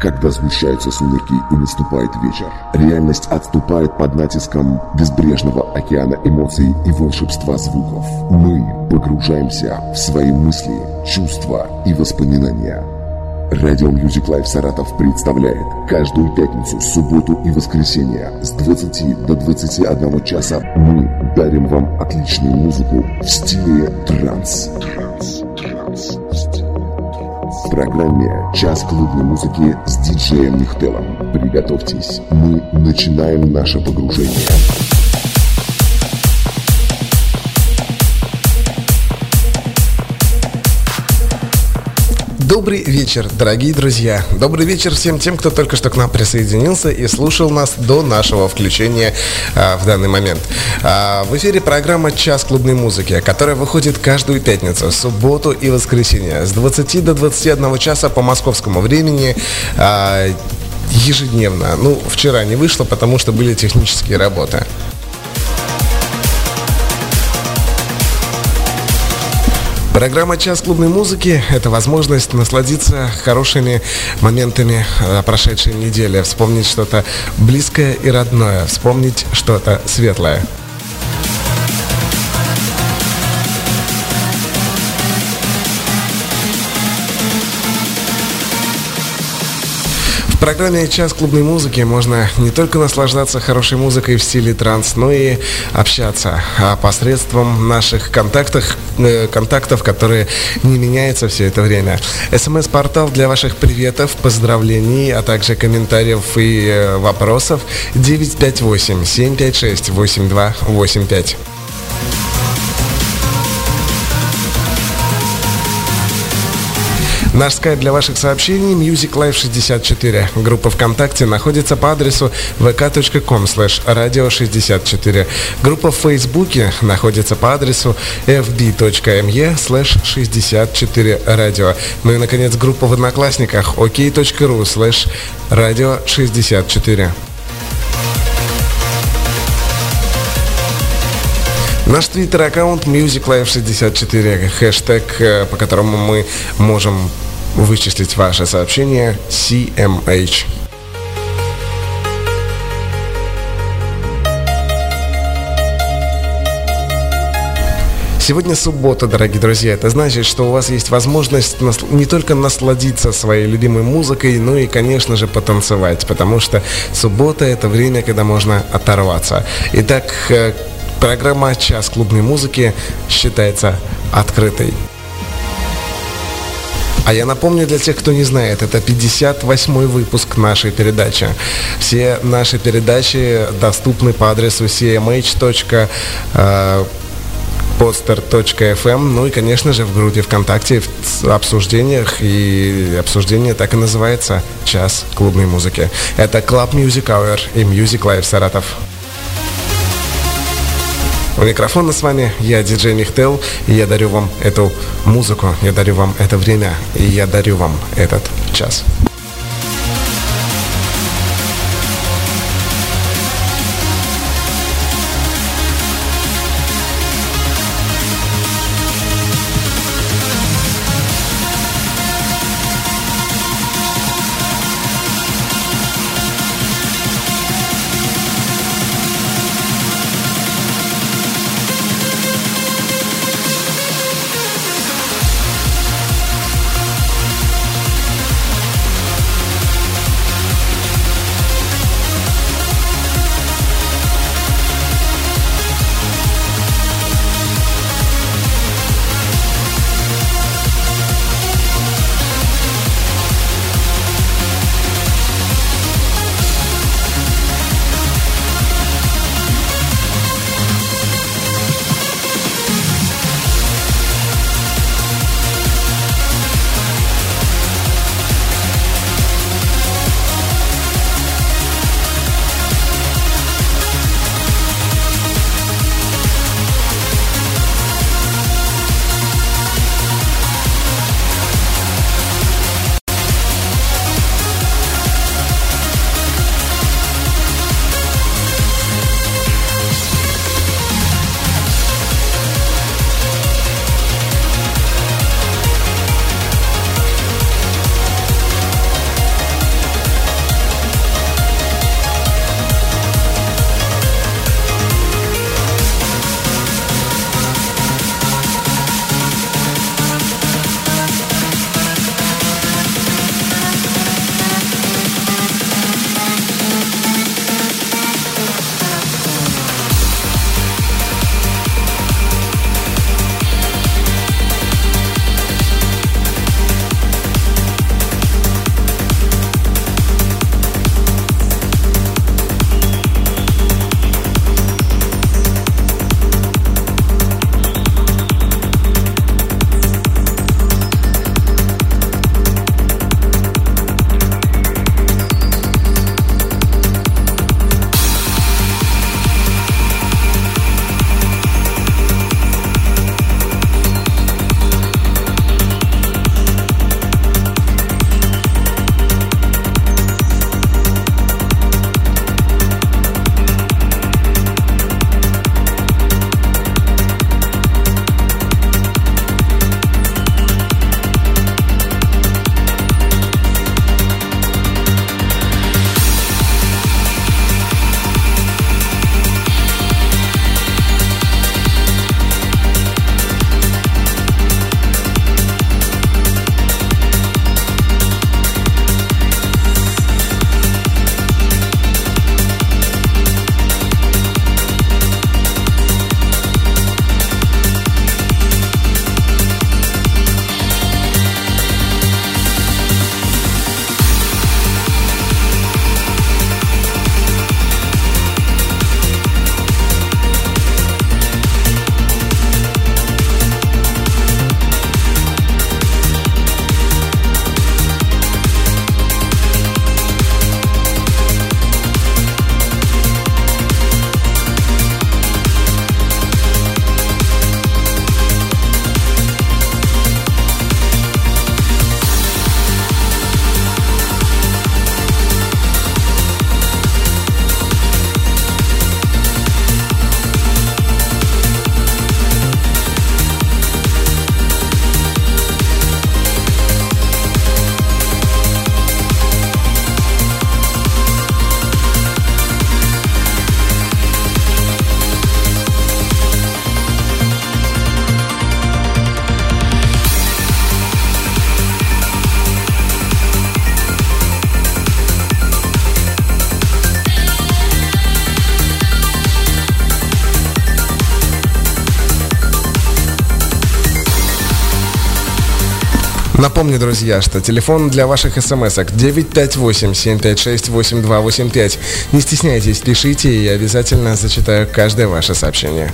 Когда сгущаются сумерки и наступает вечер, реальность отступает под натиском безбрежного океана эмоций и волшебства звуков. Мы погружаемся в свои мысли, чувства и воспоминания. Radio Music Live Саратов представляет каждую пятницу, субботу и воскресенье с 20 до 21 часа мы дарим вам отличную музыку в стиле транс. В программе «Час клубной музыки» с диджеем Михтелом. Приготовьтесь, мы начинаем наше погружение. Добрый вечер, дорогие друзья. Добрый вечер всем тем, кто только что к нам присоединился и слушал нас до нашего включения в данный момент. В эфире программа «Час клубной музыки», которая выходит каждую пятницу, субботу и воскресенье с 20 до 21 часа по московскому времени. Ежедневно. Ну, вчера не вышло, потому что были технические работы. Программа «Час клубной музыки» — это возможность насладиться хорошими моментами прошедшей недели, вспомнить что-то близкое и родное, вспомнить что-то светлое. В программе «Час клубной музыки» можно не только наслаждаться хорошей музыкой в стиле транс, но и общаться посредством наших контактов, которые не меняются все это время. СМС-портал для ваших приветов, поздравлений, а также комментариев и вопросов 958-756-8285. Наш скайп для ваших сообщений Music Live 64. Группа ВКонтакте находится по адресу vk.com/radio64. Группа в Фейсбуке находится по адресу fb.me/64radio. Ну и, наконец, группа в Одноклассниках ok.ru/radio64. Наш твиттер-аккаунт MusicLive64, хэштег, по которому мы можем вычислить ваше сообщение CMH. Сегодня суббота, дорогие друзья. Это значит, что у вас есть возможность не только насладиться своей любимой музыкой, но и, конечно же, потанцевать, потому что суббота – это время, когда можно оторваться. Итак, программа «Час клубной музыки» считается открытой. А я напомню для тех, кто не знает, это 58-й выпуск нашей передачи. Все наши передачи доступны по адресу cmh.poster.fm, ну и, конечно же, в группе ВКонтакте, в обсуждениях, и обсуждение так и называется «Час клубной музыки». Это Club Music Hour и Music Live Саратов. У микрофона с вами я, диджей Мехтел, и я дарю вам эту музыку, я дарю вам это время, и я дарю вам этот час. Напомню, друзья, что телефон для ваших смс-ок 958-756-8285. Не стесняйтесь, пишите, и я обязательно зачитаю каждое ваше сообщение.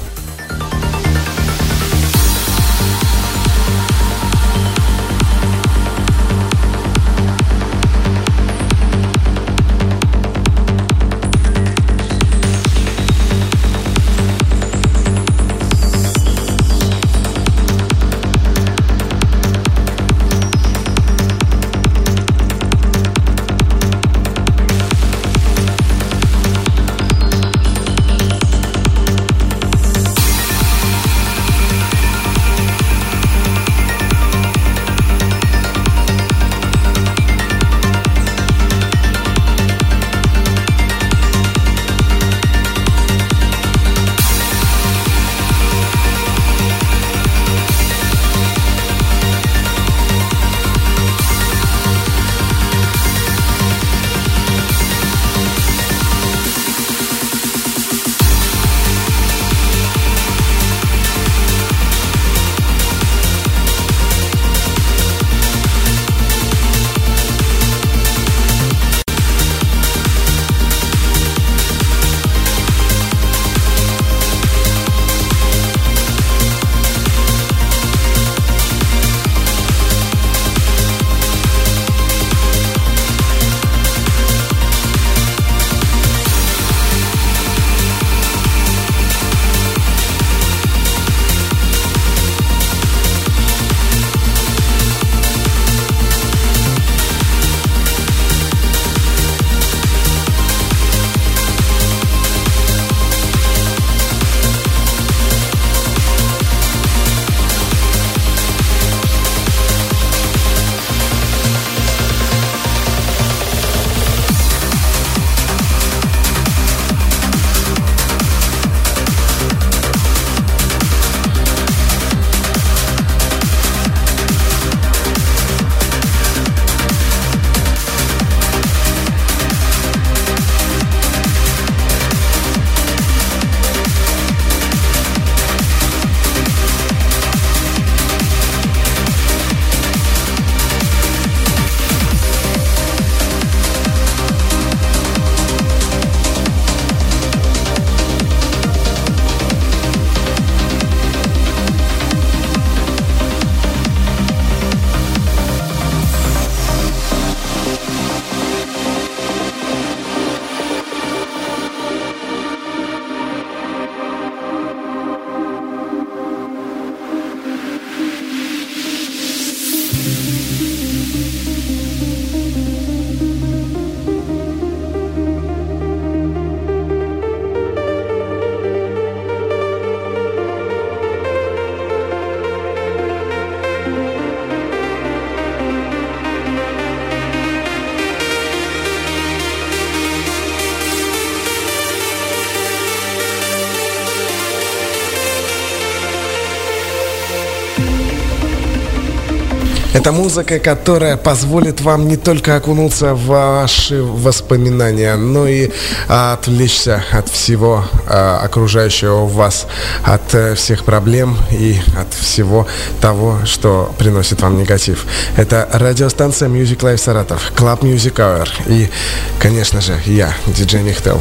Это музыка, которая позволит вам не только окунуться в ваши воспоминания, но и отвлечься от всего окружающего вас, от всех проблем и от всего того, что приносит вам негатив. Это радиостанция Music Live Саратов, Club Music Hour и, конечно же, я, диджей Михтел.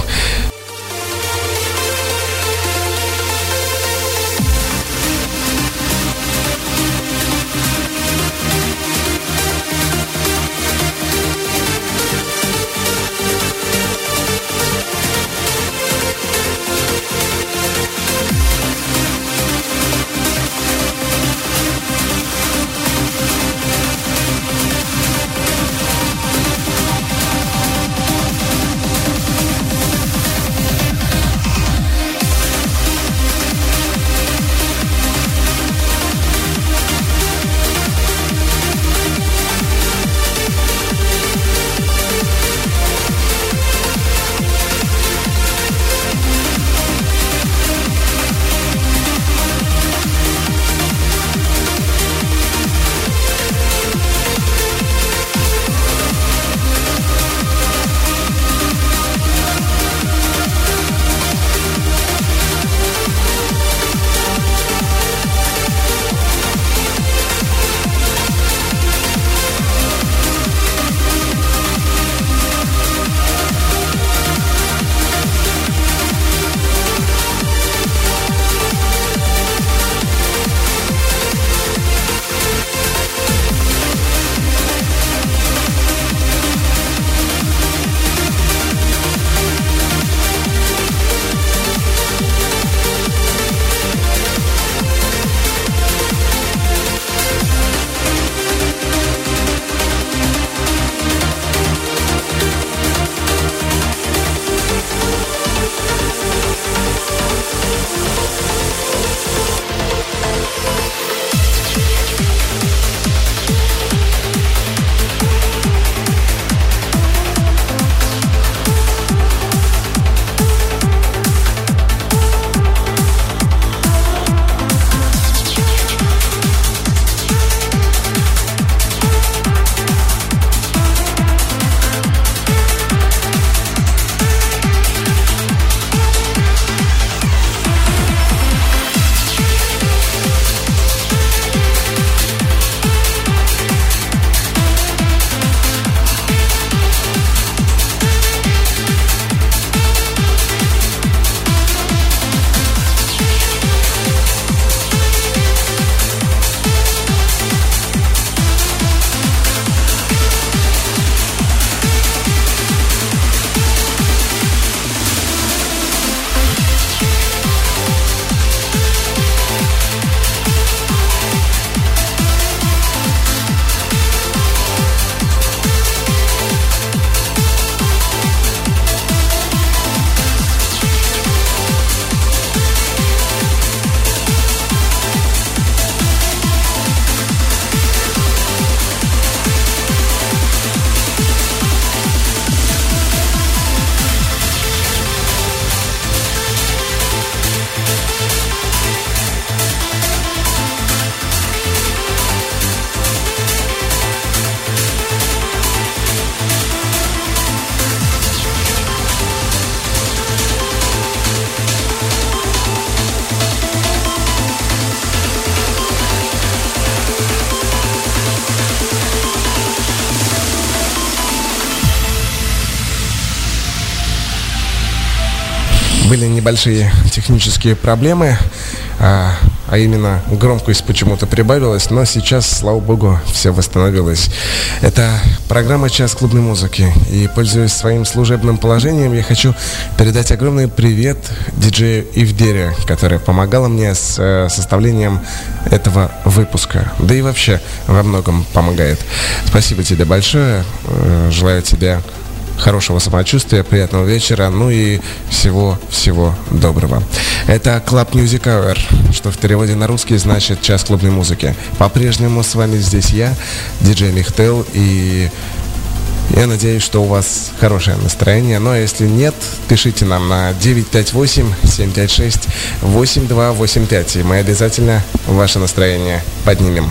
Были небольшие технические проблемы, а именно громкость почему-то прибавилась, но сейчас, слава богу, все восстановилось. Это программа «Час клубной музыки», и, пользуясь своим служебным положением, я хочу передать огромный привет диджею Ивдере, которая помогала мне с составлением этого выпуска, да и вообще во многом помогает. Спасибо тебе большое, желаю тебе хорошего самочувствия, приятного вечера, ну и всего-всего доброго. Это Club Music Hour, что в переводе на русский значит «Час клубной музыки». По-прежнему с вами здесь я, диджей Михтел, и я надеюсь, что у вас хорошее настроение. Но если нет, пишите нам на 958-756-8285, и мы обязательно ваше настроение поднимем.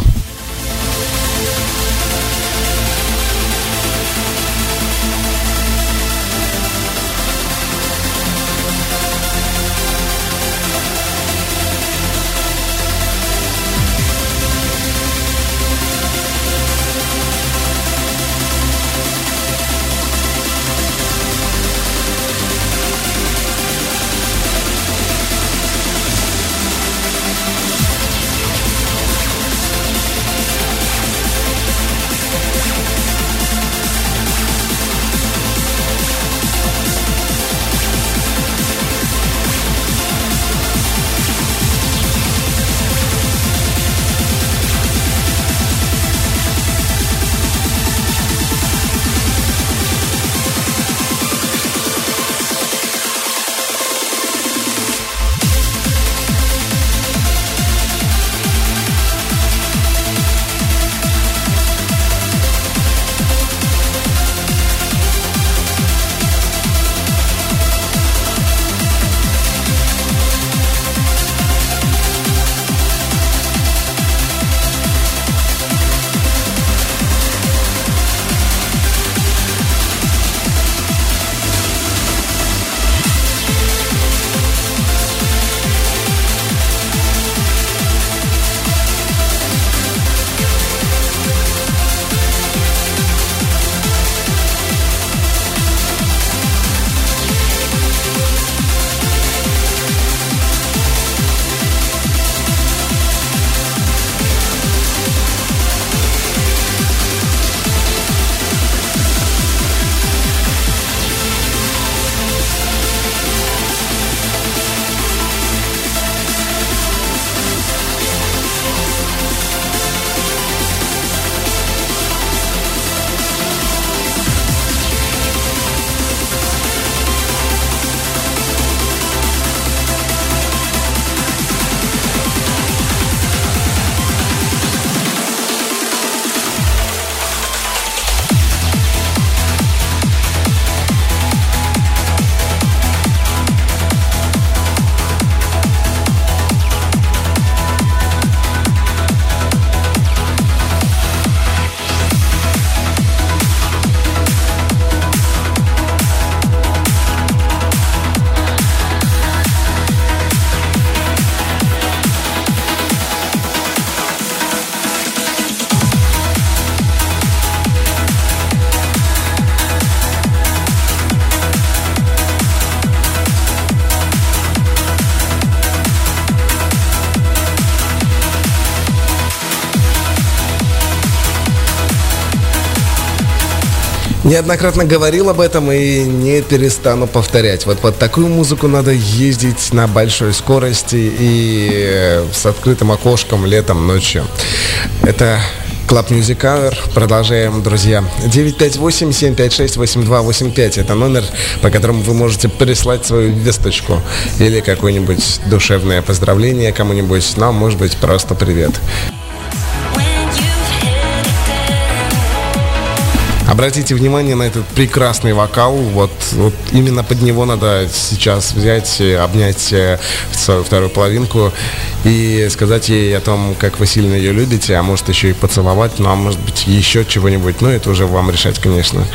Неоднократно говорил об этом и не перестану повторять. Вот под такую музыку надо ездить на большой скорости и с открытым окошком летом, ночью. Это Club Music Hour. Продолжаем, друзья. 958-756-8285. Это номер, по которому вы можете прислать свою весточку или какое-нибудь душевное поздравление кому-нибудь, но, может быть, просто привет. Обратите внимание на этот прекрасный вокал, вот именно под него надо сейчас взять, обнять свою вторую половинку и сказать ей о том, как вы сильно ее любите, а может еще и поцеловать, ну а может быть еще чего-нибудь, но это уже вам решать, конечно.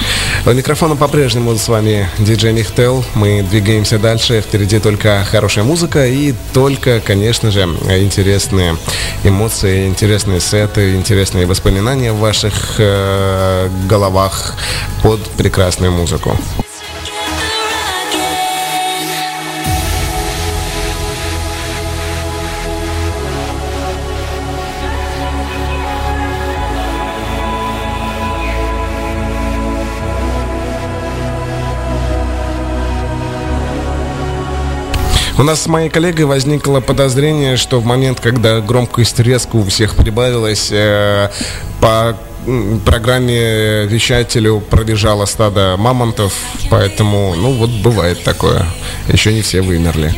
У микрофона по-прежнему с вами диджей Мехтел, мы двигаемся дальше, впереди только хорошая музыка и только, конечно же, интересные эмоции, интересные сеты, интересные воспоминания в ваших головах под прекрасную музыку. У нас с моей коллегой возникло подозрение, что в момент, когда громкость резко у всех прибавилась, по программе вещателю пробежало стадо мамонтов. Поэтому, ну вот, бывает такое. Еще не все вымерли.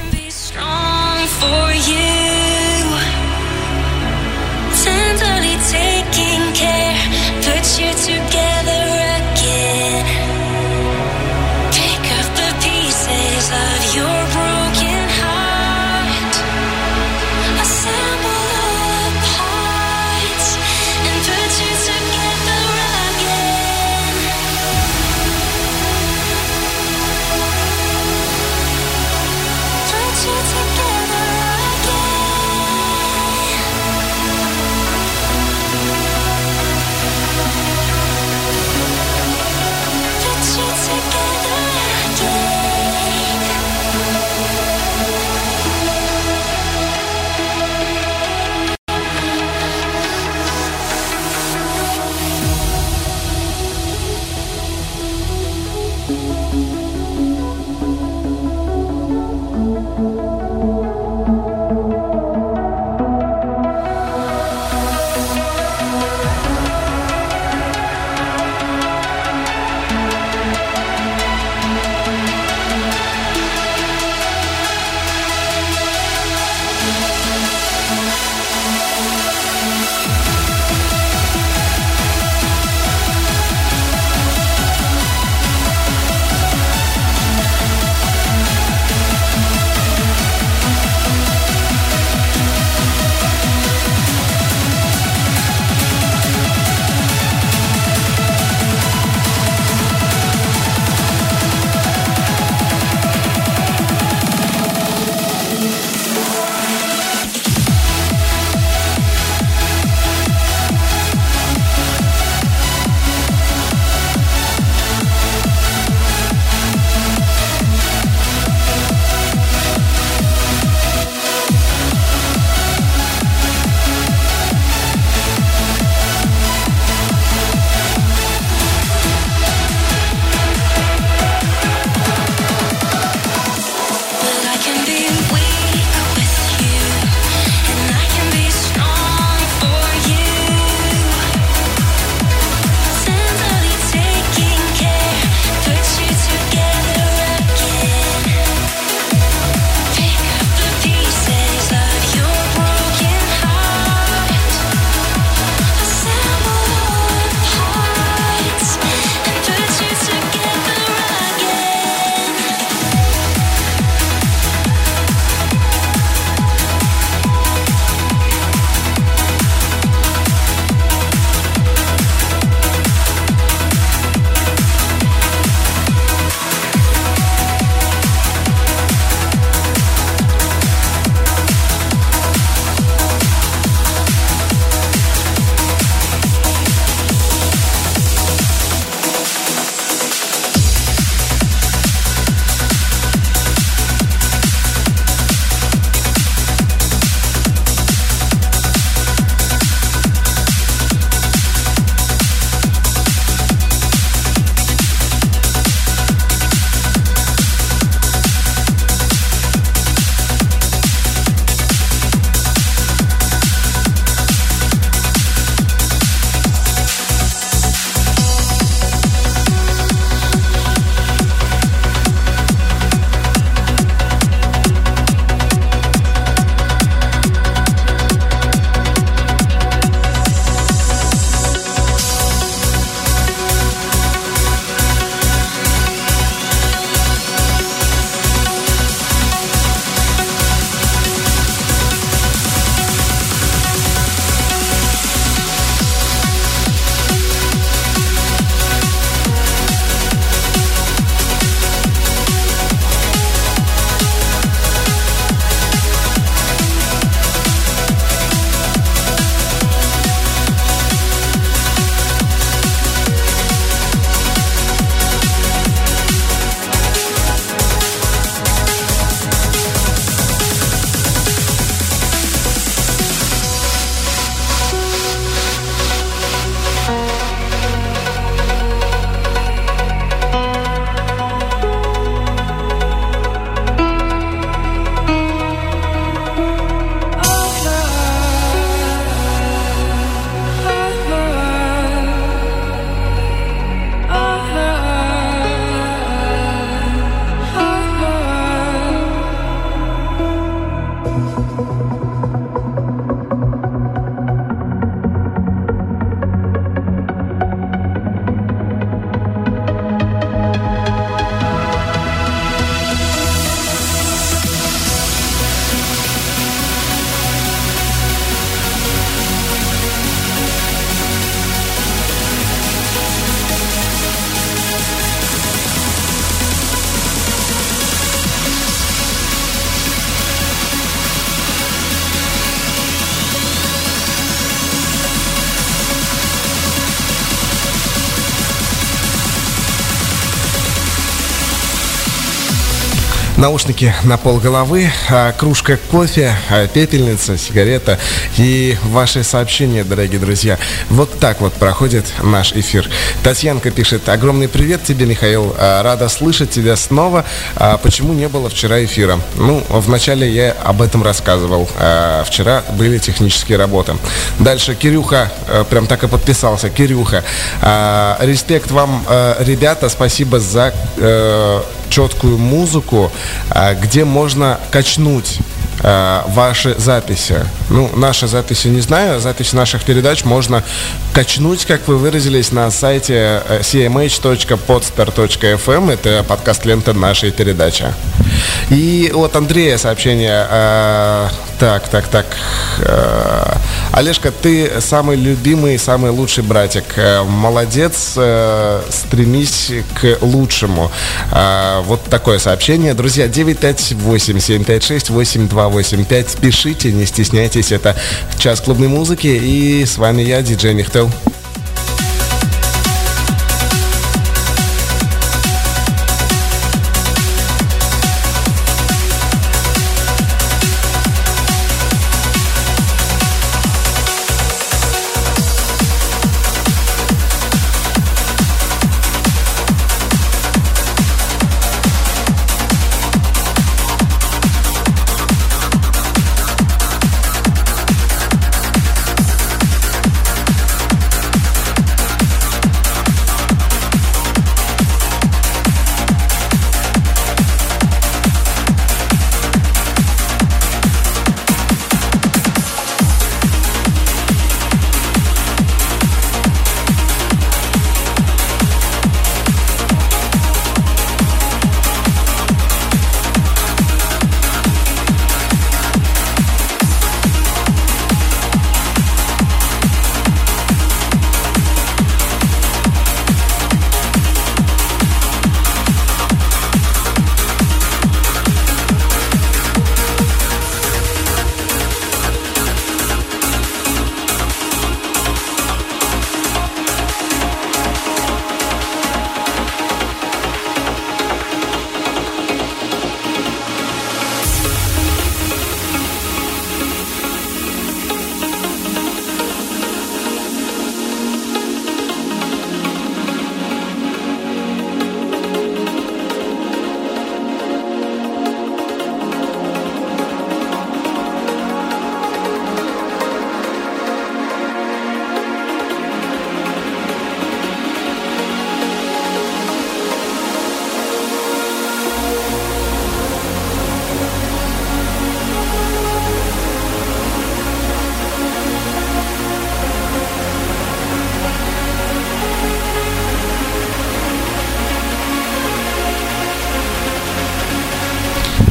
наушники на полголовы, кружка кофе, пепельница, сигарета и ваши сообщения, дорогие друзья. Вот так вот проходит наш эфир. Татьянка пишет: огромный привет тебе, Михаил, рада слышать тебя снова. Почему не было вчера эфира? Ну, вначале я об этом рассказывал. Вчера были технические работы. Дальше Кирюха, прям так и подписался. Кирюха, респект вам, ребята, спасибо за четкую музыку, где можно качнуть ваши записи. Ну, наши записи не знаю, запись наших передач можно качнуть, как вы выразились, на сайте cmh.podster.fm. Это подкаст-лента нашей передачи. И от Андрея сообщение. Так. Олежка, ты самый любимый, самый лучший братик. Молодец, стремись к лучшему. Вот такое сообщение. Друзья, 958-756-8285. Пишите, не стесняйтесь. Это час клубной музыки. И с вами я, диджей Мехтел.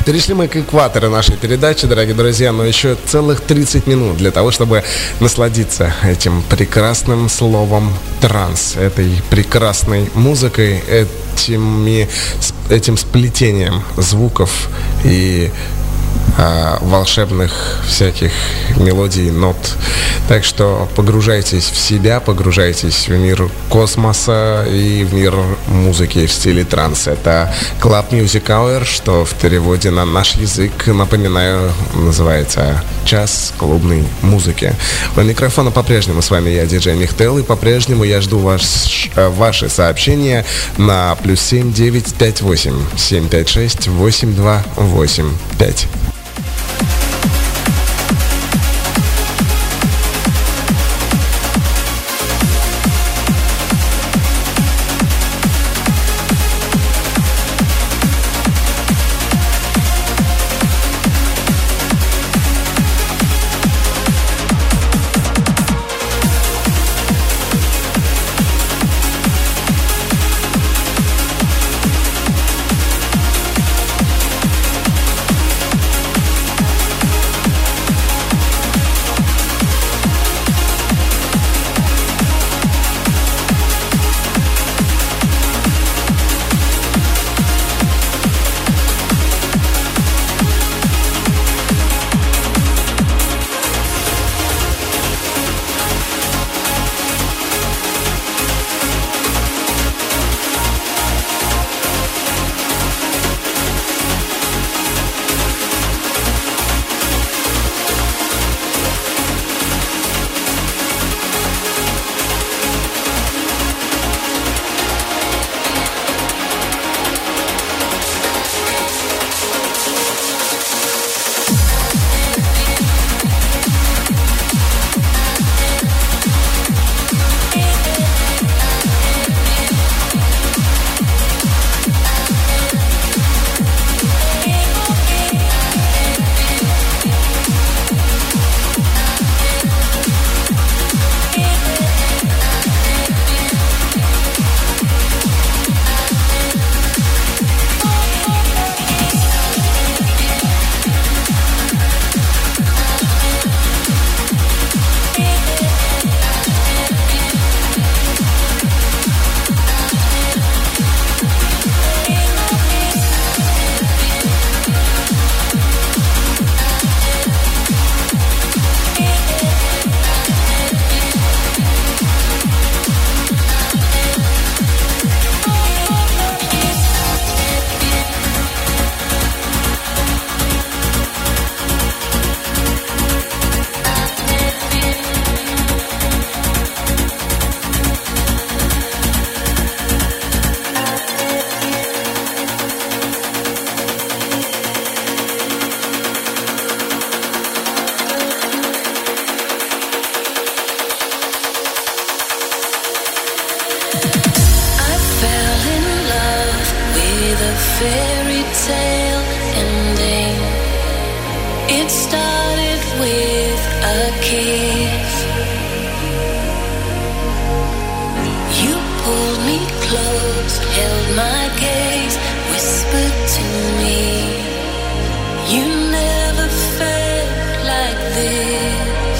Перешли мы к экватору нашей передачи, дорогие друзья, но еще целых 30 минут для того, чтобы насладиться этим прекрасным словом «транс», этой прекрасной музыкой, этим сплетением звуков и волшебных всяких мелодий, нот. Так что погружайтесь в себя, погружайтесь в мир космоса и в мир музыки в стиле транс. Это Club Music Hour, что в переводе на наш язык, напоминаю, называется «Час клубной музыки». У микрофона по-прежнему с вами я, диджей Михтел, и по-прежнему я жду ваши сообщения на +7 958 756 8285. fairy tale ending. It started with a kiss. You pulled me close, held my gaze, whispered to me, you never felt like this.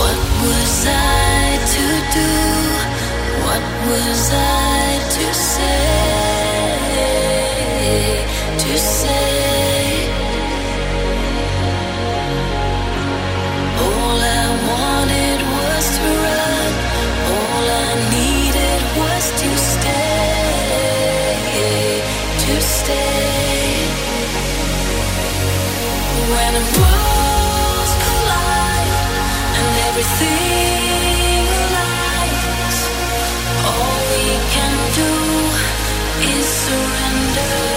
What was I to do? What was I to say? To say all I wanted was to run, all I needed was to stay, to stay. When the worlds collide and everything aligns, all we can do is surrender.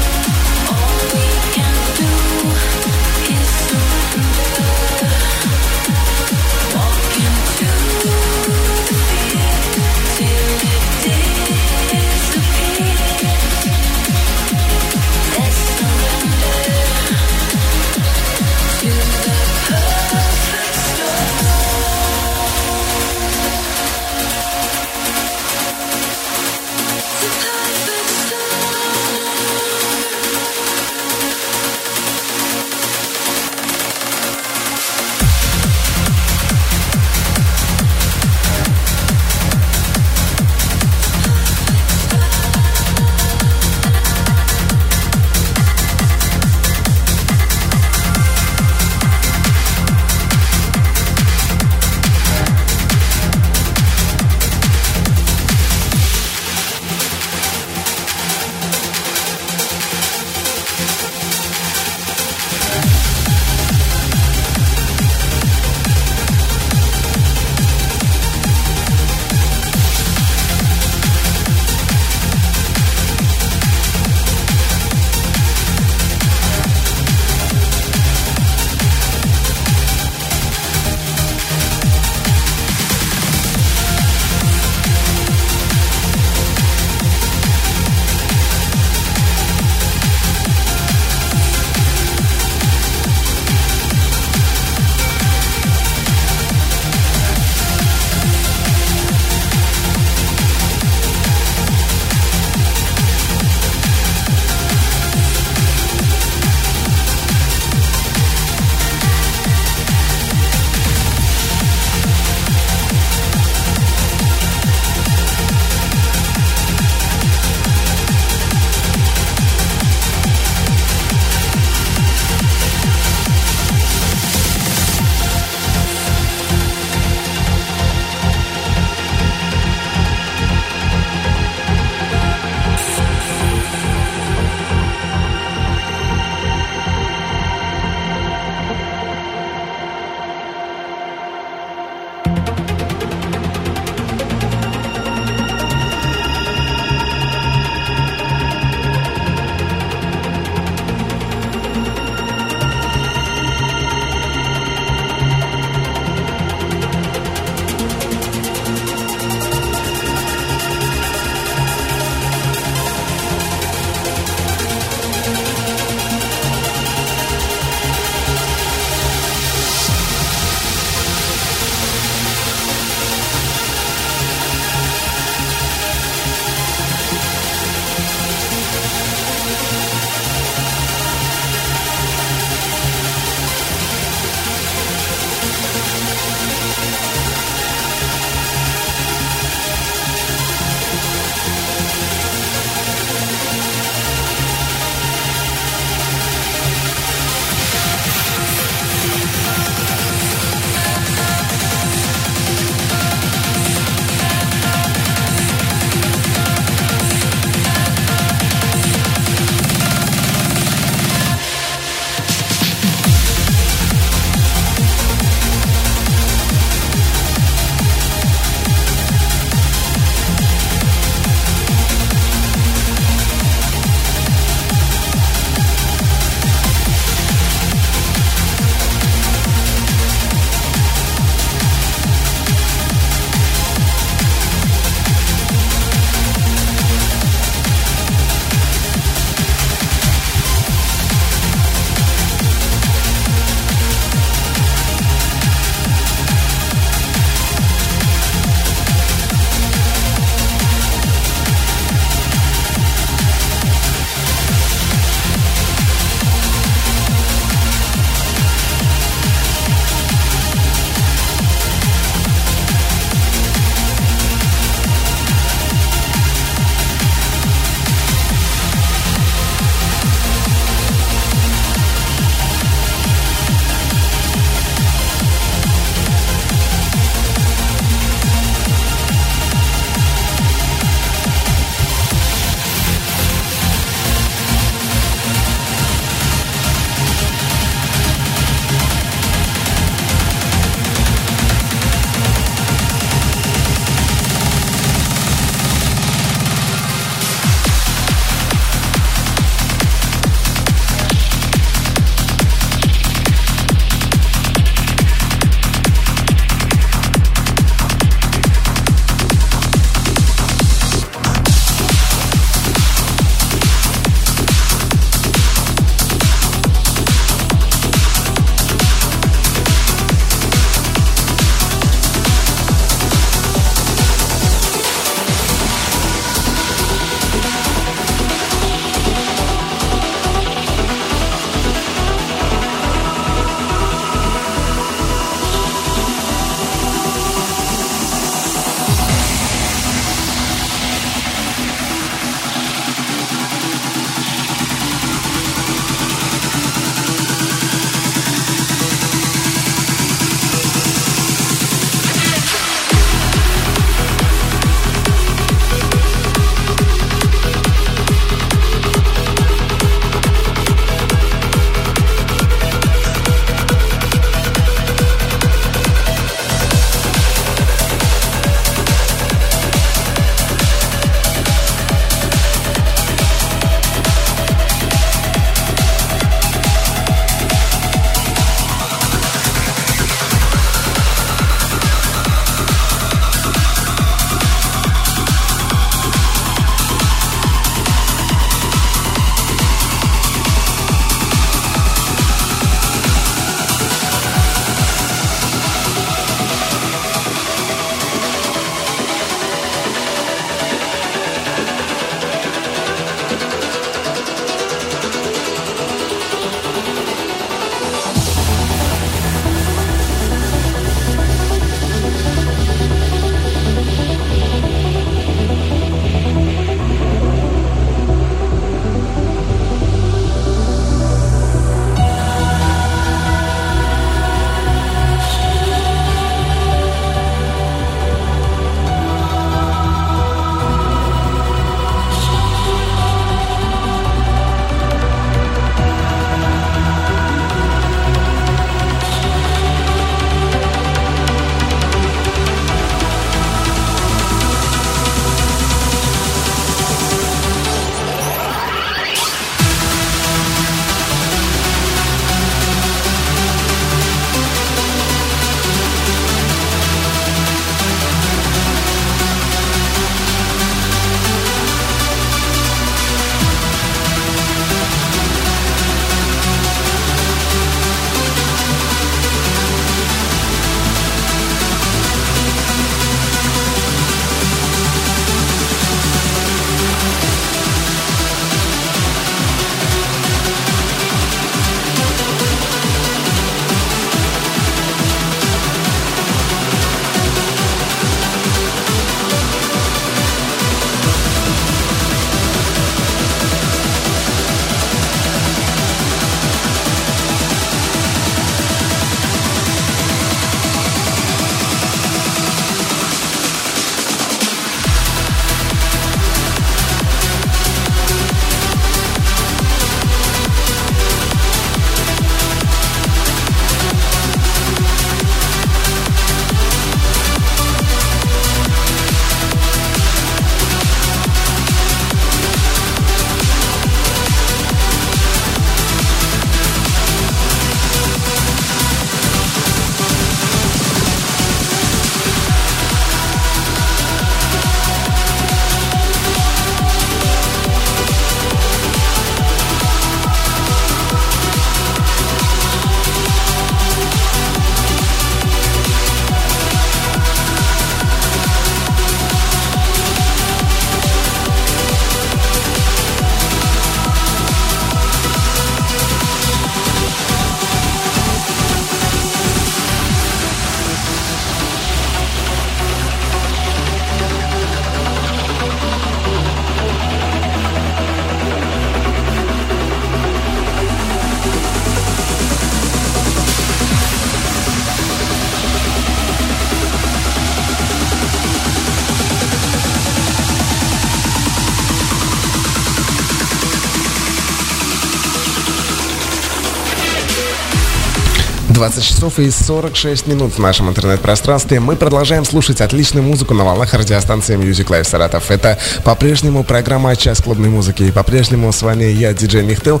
20 часов и 46 минут в нашем интернет-пространстве. Мы продолжаем слушать отличную музыку на волнах радиостанции Music Live Саратов. Это по-прежнему программа «Час клубной музыки». И по-прежнему с вами я, диджей Михтел.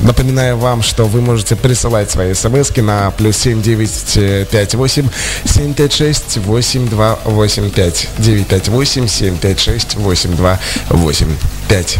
Напоминаю вам, что вы можете присылать свои смс-ки на +7 958 756 8285 958 756 8285.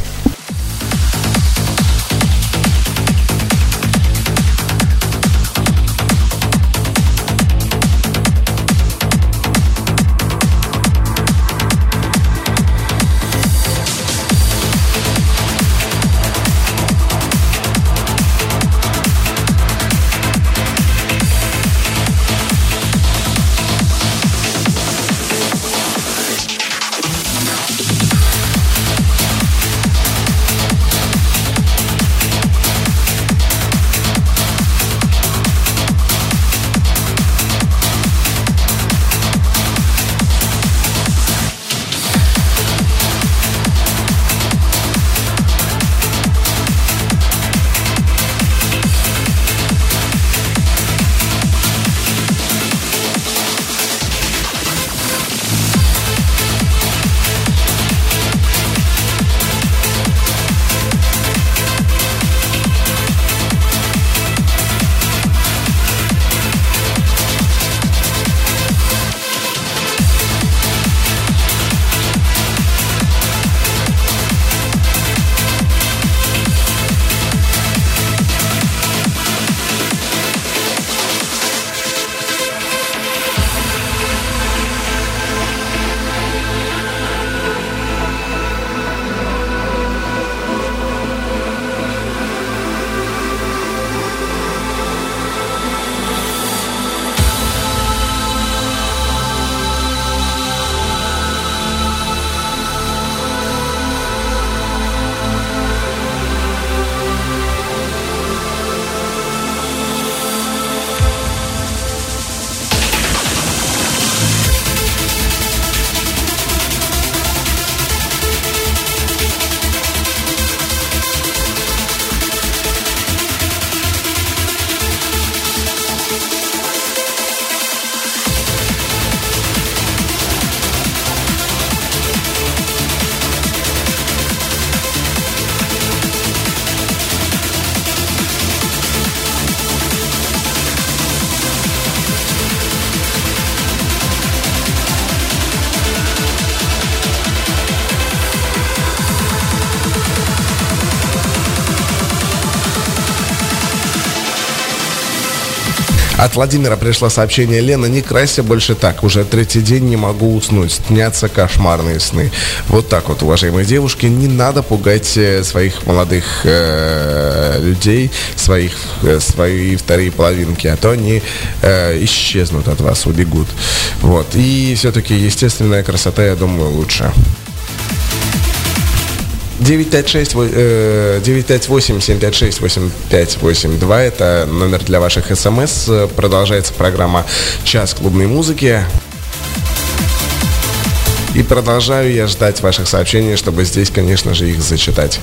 От Владимира пришло сообщение: Лена, не крайся больше так, уже третий день не могу уснуть, снятся кошмарные сны. Вот так вот, уважаемые девушки, не надо пугать своих молодых людей, свои вторые половинки, а то они исчезнут от вас, убегут. Вот. И все-таки естественная красота, я думаю, лучше. 958-756-8582 это номер для ваших смс. Продолжается программа «Час клубной музыки». И продолжаю я ждать ваших сообщений, чтобы здесь, конечно же, их зачитать.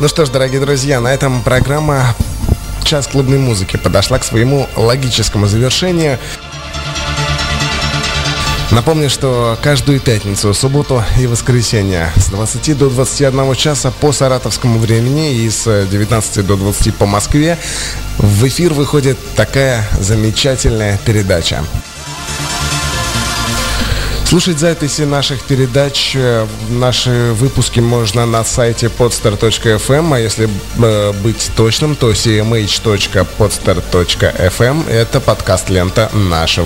Ну что ж, дорогие друзья, на этом программа «Час клубной музыки» подошла к своему логическому завершению. Напомню, что каждую пятницу, субботу и воскресенье с 20 до 21 часа по саратовскому времени и с 19 до 20 по Москве в эфир выходит такая замечательная передача. Слушать записи наших передач, наши выпуски можно на сайте podster.fm, а если быть точным, то cmh.poster.fm. Это подкаст-лента нашей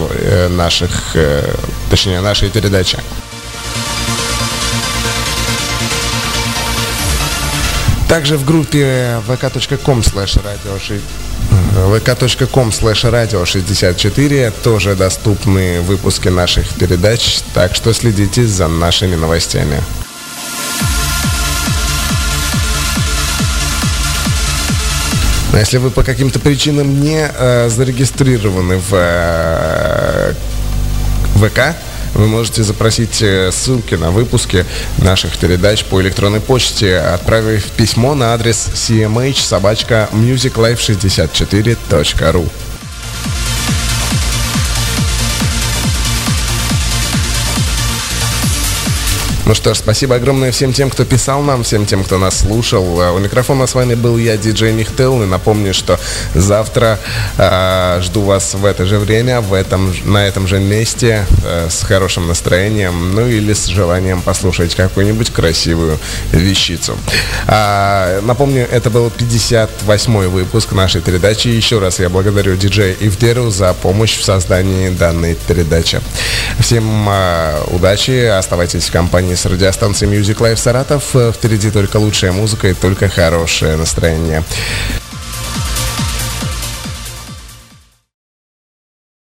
передачи. Также в группе vk.com/radio64 тоже доступны выпуски наших передач, так что следите за нашими новостями. А если вы по каким-то причинам не зарегистрированы в ВК, вы можете запросить ссылки на выпуски наших передач по электронной почте, отправив письмо на адрес cmh@musiclive64.ru. Ну что ж, спасибо огромное всем тем, кто писал нам, всем тем, кто нас слушал. У микрофона с вами был я, диджей Михтел. И напомню, что завтра жду вас в это же время, на этом же месте, с хорошим настроением, ну или с желанием послушать какую-нибудь красивую вещицу. Напомню, это был 58-й выпуск нашей передачи. Еще раз я благодарю диджея Ивдеру за помощь в создании данной передачи. Всем удачи, оставайтесь в компании с радиостанцией Music Live Саратов. Впереди только лучшая музыка и только хорошее настроение.